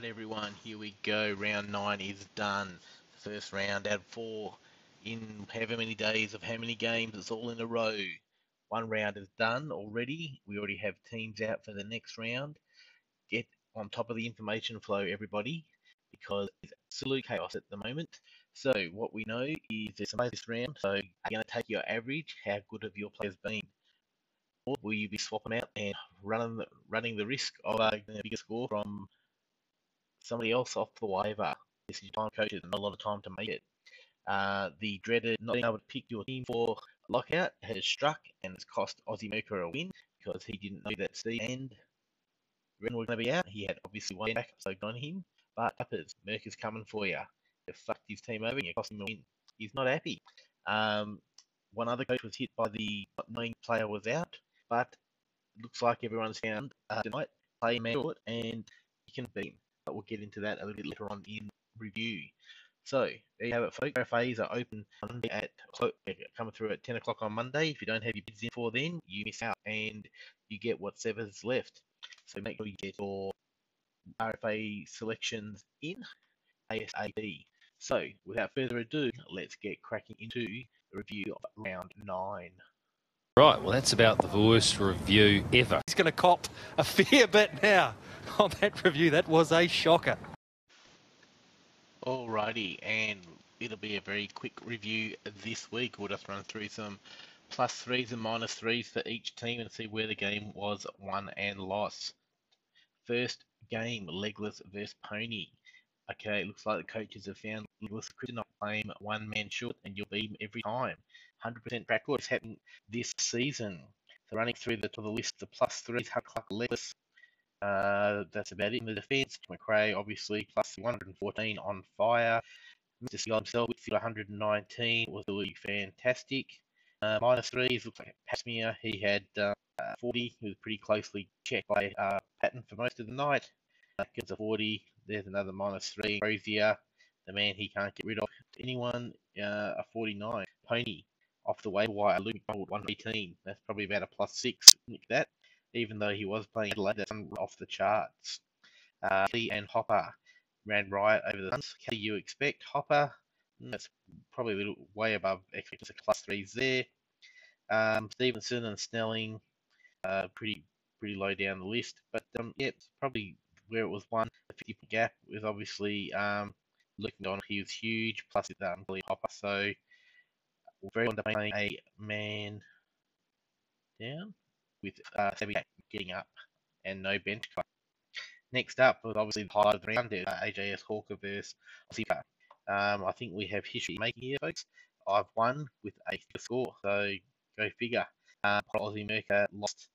Alright everyone, here we go, round 9 is done. The first round out of 4 in however many days of how many games, it's all in a row. One round is done already, we already have teams out for the next round. Get on top of the information flow everybody, because it's absolute chaos at the moment. So what we know is there's some this round, so you're going to take your average, how good have your players been? Or will you be swapping out and running the risk of the bigger score from somebody else off the waiver? This is your time, coaches, not a lot of time to make it. The dreaded not being able to pick your team for lockout has struck, and it's cost Aussie Mercury a win because he didn't know that Steve and Ren were going to be out. He had obviously one back, so good on him. But uppers, Merc is coming for you. You fucked his team over and you cost him a win. He's not happy. One other coach was hit by the not knowing player was out, but it looks like everyone's found tonight. Play man short and he can beat him. But we'll get into that a little bit later on in review. So there you have it, folks. RFAs are open Monday coming through at 10 o'clock on Monday. If you don't have your bids in for then, you miss out and you get whatever's left. So make sure you get your RFA selections in ASAP. So without further ado, let's get cracking into the review of round 9. Right, well that's about the worst review ever. He's going to cop a fair bit now on that review. That was a shocker. Alrighty, and it'll be a very quick review this week. We'll just run through some plus threes and minus threes for each team and see where the game was won and lost. First game, Legless versus Pony. Okay, it looks like the coaches have found Legless could not claim one man short and you'll beat him every time. 100% record is happening this season. So running through the top of the list, the plus threes, Huckluck, Legless. That's about it in the defence. McRae, obviously, plus 114 on fire. Mr. Seagull himself with 119 was really fantastic. Minus threes, looks like Pasmere. He had 40, who was pretty closely checked by Patton for most of the night. Gives a 40. There's another minus 3. Rosier, the man he can't get rid of. Anyone, a 49. Pony, off the waiver wire. Luke Bold, 118. That's probably about a plus 6. Nick that. Even though he was playing Adelaide, that's off the charts. Kelly and Hopper ran riot over the Suns. Kelly, you expect Hopper? That's probably a little way above expectations. Plus threes there. Stevenson and Snelling, pretty low down the list. But yeah, it's probably where it was won. The 50-point gap was obviously looking on. He was huge. Plus Kelly Hopper, so very well done playing a man down. With Savvy getting up and no bench cut. Next up was obviously the highlight of the round, AJS Hawker versus Osika. I think we have history making here, folks. I've won with a score, so go figure. Aussie Merker lost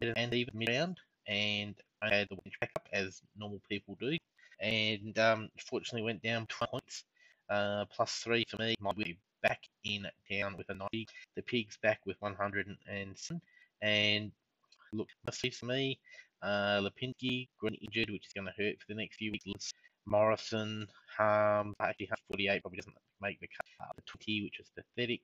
and even mid round, and I had the bench back up as normal people do, and fortunately went down 20 points. Plus 3 for me, might be back in down with a 90. The Pigs back with 107. And look, mostly for me, Lipinski, Green injured, which is going to hurt for the next few weeks. Morrison, actually 48, probably doesn't make the cut. The 20, which is pathetic.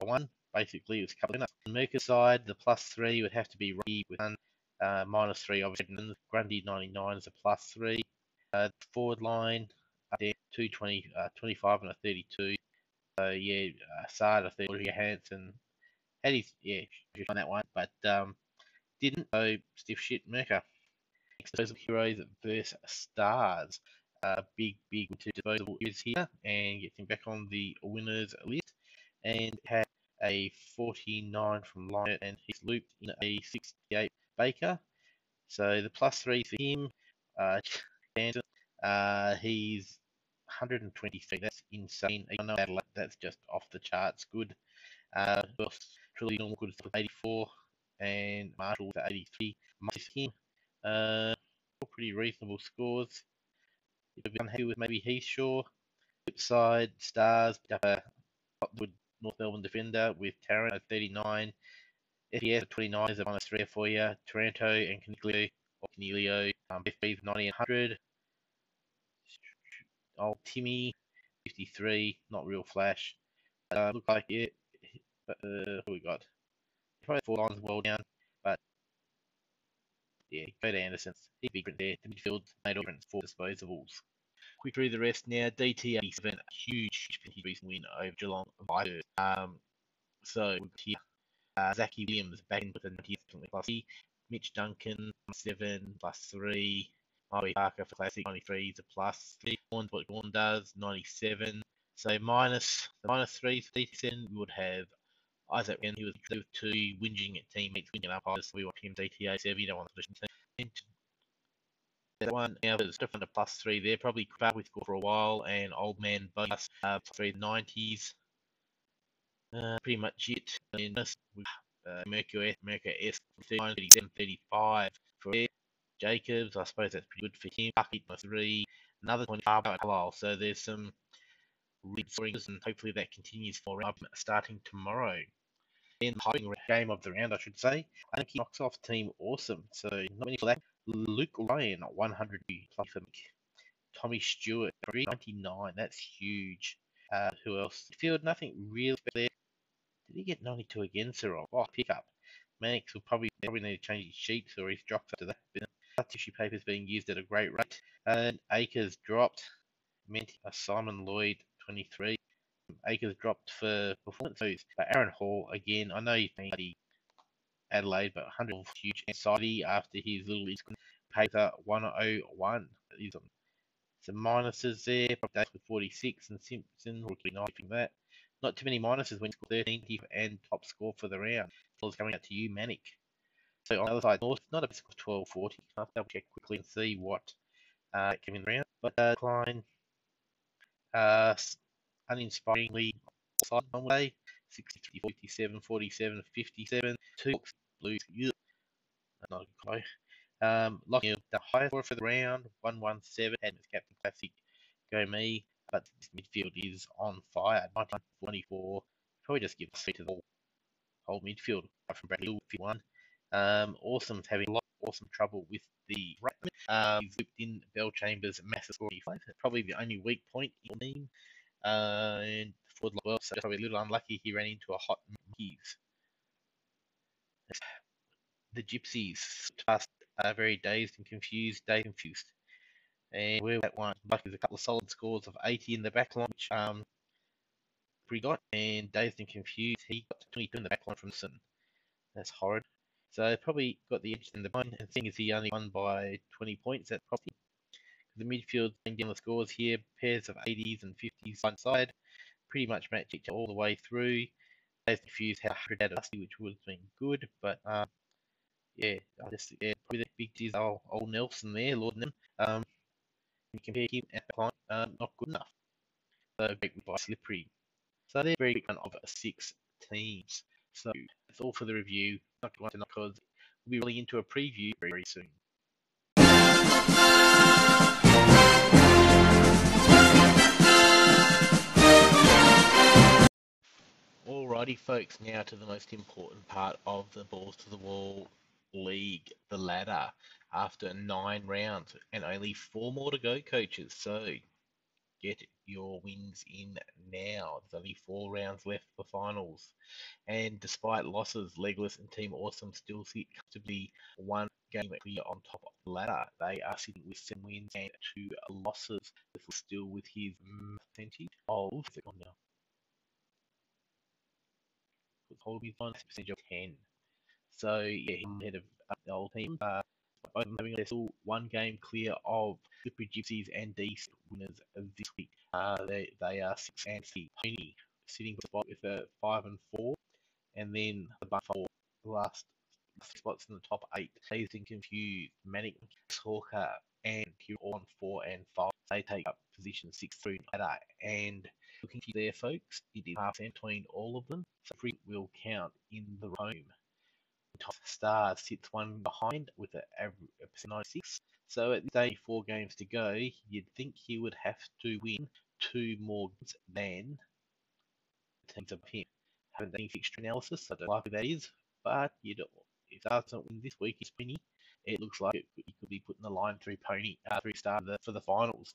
One, basically, it was a couple of minutes. On Merker's side, the plus 3 would have to be Reed with one. Minus 3, obviously. Grundy, 99 is a plus 3. Forward line, up there, 220, 25 and a 32. So, yeah, Sard, 30, Hanson. Had his, yeah, on that one, but didn't. So, stiff shit, Merker. Disposable Heroes versus Stars. Big to Disposable Heroes here, and gets him back on the winners list. And had a 49 from Lyon, and he's looped in a 68 Baker. So, the plus 3 for him. He's 123. That's insane. I know Adelaide, that's just off the charts. Good. Truly normal good with 84 and Marshall with 83. All pretty reasonable scores. If you've been unhappy with maybe Heathshaw, Flipside, Stars, Hopwood, North Melbourne defender with Tarrant at 39. FES at 29 is a minus 3 for you. Taranto and Coniglio, FB's 90 and 100. Old Timmy, 53, not real flash. Look like it. What we got? Probably 4 lines well down, but 58. Cody Anderson, big there, the midfield made all difference for disposables. Quick through the rest now. DT87, huge recent win over Geelong by third. So here, Zachy Williams back in with a 90th plus 3. Mitch Duncan, 7 plus 3. Maui Parker for Classic, 93 is a plus 3. Gorn's what Gorn does, 97. So minus 3 for DT7, we would have Isaac Wren. He was with 2, whinging at teammates, whinging up others. So we want him DT87, you don't want the position team. That one now is different to plus 3 there. Probably Kvar with for a while, and Old Man Bogus, plus 3 in the 90s. Pretty much it. And this with Mercury S, 39, 37, 35 for there. Jacobs, I suppose that's pretty good for him. Bucket plus 3, another 25 out of Carlisle. So there's some lead scorers, and hopefully that continues for up starting tomorrow. In the game of the round, I should say, I think he knocks off Team Awesome. So not many for that. Luke Ryan, 100 plus for Mick. Tommy Stewart, 399. That's huge. Who else? Field, nothing real there. Did he get 92 again, Cyril? Oh, pick up. Mannix will probably need to change his sheets or his drops after that. But tissue paper is being used at a great rate. And Acres dropped. Meant Simon Lloyd, 23. Acres dropped for performance. But Aaron Hall, again, I know you think he Adelaide, but 100 huge anxiety after his little paper 101. Some minuses there, probably with 46 and Simpson will be knifing that. Not too many minuses when score 13th and top score for the round. It's coming out to you, Manic. So on the other side, North, not a bit of 1240. I'll double check quickly and see what came in the round. But Klein, uninspiringly, side one way. 63, 57, 47, 57, 2 blues, not a good go. Locking up the highest score for the round, 117, and it's Captain Classic, go me. But this midfield is on fire, 1924. Probably just give a seat to the whole midfield, right from Bradley Hill, 51. Awesome's having a lot of awesome trouble with the right. He's whipped in Bell Chambers, massive score, probably the only weak point in the team. And Ford well, so probably a little unlucky he ran into a hot monkeys. The Gypsies past are very dazed and confused. And where that one lucky is a couple of solid scores of 80 in the back line, which we got, and dazed and confused, he got 22 in the back line from Sin. That's horrid. So probably got the edge in the mind, and seeing as he only won by 20 points, that's probably the midfield playing down the scores here, pairs of 80s and 50s one side, pretty much matched each other all the way through. I was confused how 100 out of Dusty, which would have been good, but yeah, I just probably the big diz old Nelson there, Lord Nim. You compare him at the client, not good enough. So great by Slippery. So they're very big one of 6 teams. So that's all for the review. Not good one tonight because we'll be rolling into a preview very soon. Alrighty folks, now to the most important part of the Balls to the Wall League, the ladder, after 9 rounds and only 4 more to go, coaches, so get your wins in now. There's only 4 rounds left for finals, and despite losses, Legless and Team Awesome still sit comfortably 1 game clear on top of the ladder. They are sitting with 7 wins and 2 losses, still with his percentage of holding on percentage of 10. So yeah, he's ahead of the whole team. Both having a still 1 game clear of Slippery Gypsies and DC winners this week. They are 6 and 3. Pony sitting spot with a 5 and 4, and then the Buffalo last spots in the top 8. Dazed and Confused, Manic, Hawker, and Hero on 4 and 5. They take up position 6 through ladder, and looking to there, folks, it is half between all of them. So three will count in the home. Top Star sits 1 behind with an average of 96. So at this stage, 4 games to go, you'd think he would have to win 2 more games than the teams up here. Haven't done any fixture analysis, so I don't like what that is. But you know, if Star doesn't win this week, it's Penny. It looks like he could be putting the line through Pony, through Star for the finals.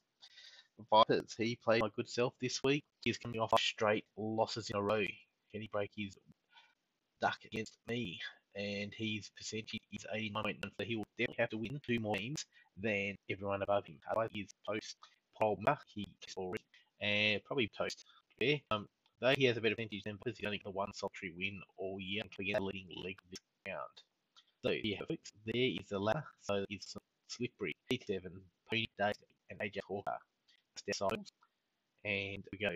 Vipers, he played my good self this week. He's coming off 8 straight losses in a row. Can he break his duck against me? and his percentage is 89.9, so he will definitely have to win two more games than everyone above him. Otherwise, he's post-Palmer, he is already, and probably post there. Though he has a better percentage than because he's only got one solitary win all year, including the leading leg of this round. So, yeah, folks, there is the ladder. So, it's Slippery, P7, Pony Day, and AJ Hawker. And we go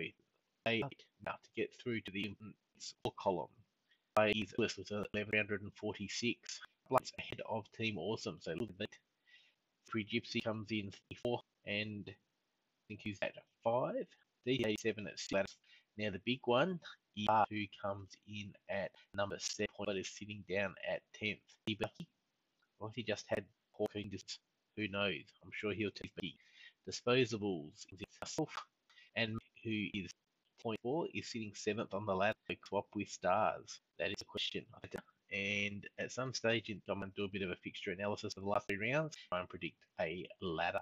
A8 now to get through to the or column. He's first with 1146 points ahead of Team Awesome. So look at that. Free Gypsy comes in 34, and I think he's at 5. DA7 at 6. Now the big one, who comes in at number 7, but is sitting down at 10th. Becky, or he just had poor just who knows? I'm sure he'll take Becky. Disposables is himself, and who is 0.4 is sitting 7th on the ladder. Swap with Stars. That is the question. And at some stage, I'm going to do a bit of a fixture analysis of the last 3 rounds and predict a ladder.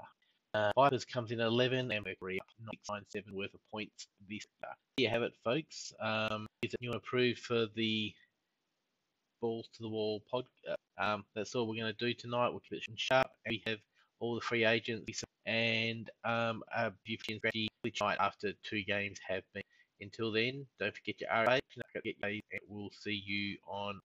Vipers comes in 11 and Mercury up 997 worth of points this year. Here you have it, folks. Is it new and approved for the Balls to the Wall pod? That's all we're going to do tonight. We'll keep it sharp. And we have all the free agents and a beauty and strategy night after 2 games have been. Until then, don't forget your RFA, and we'll see you on...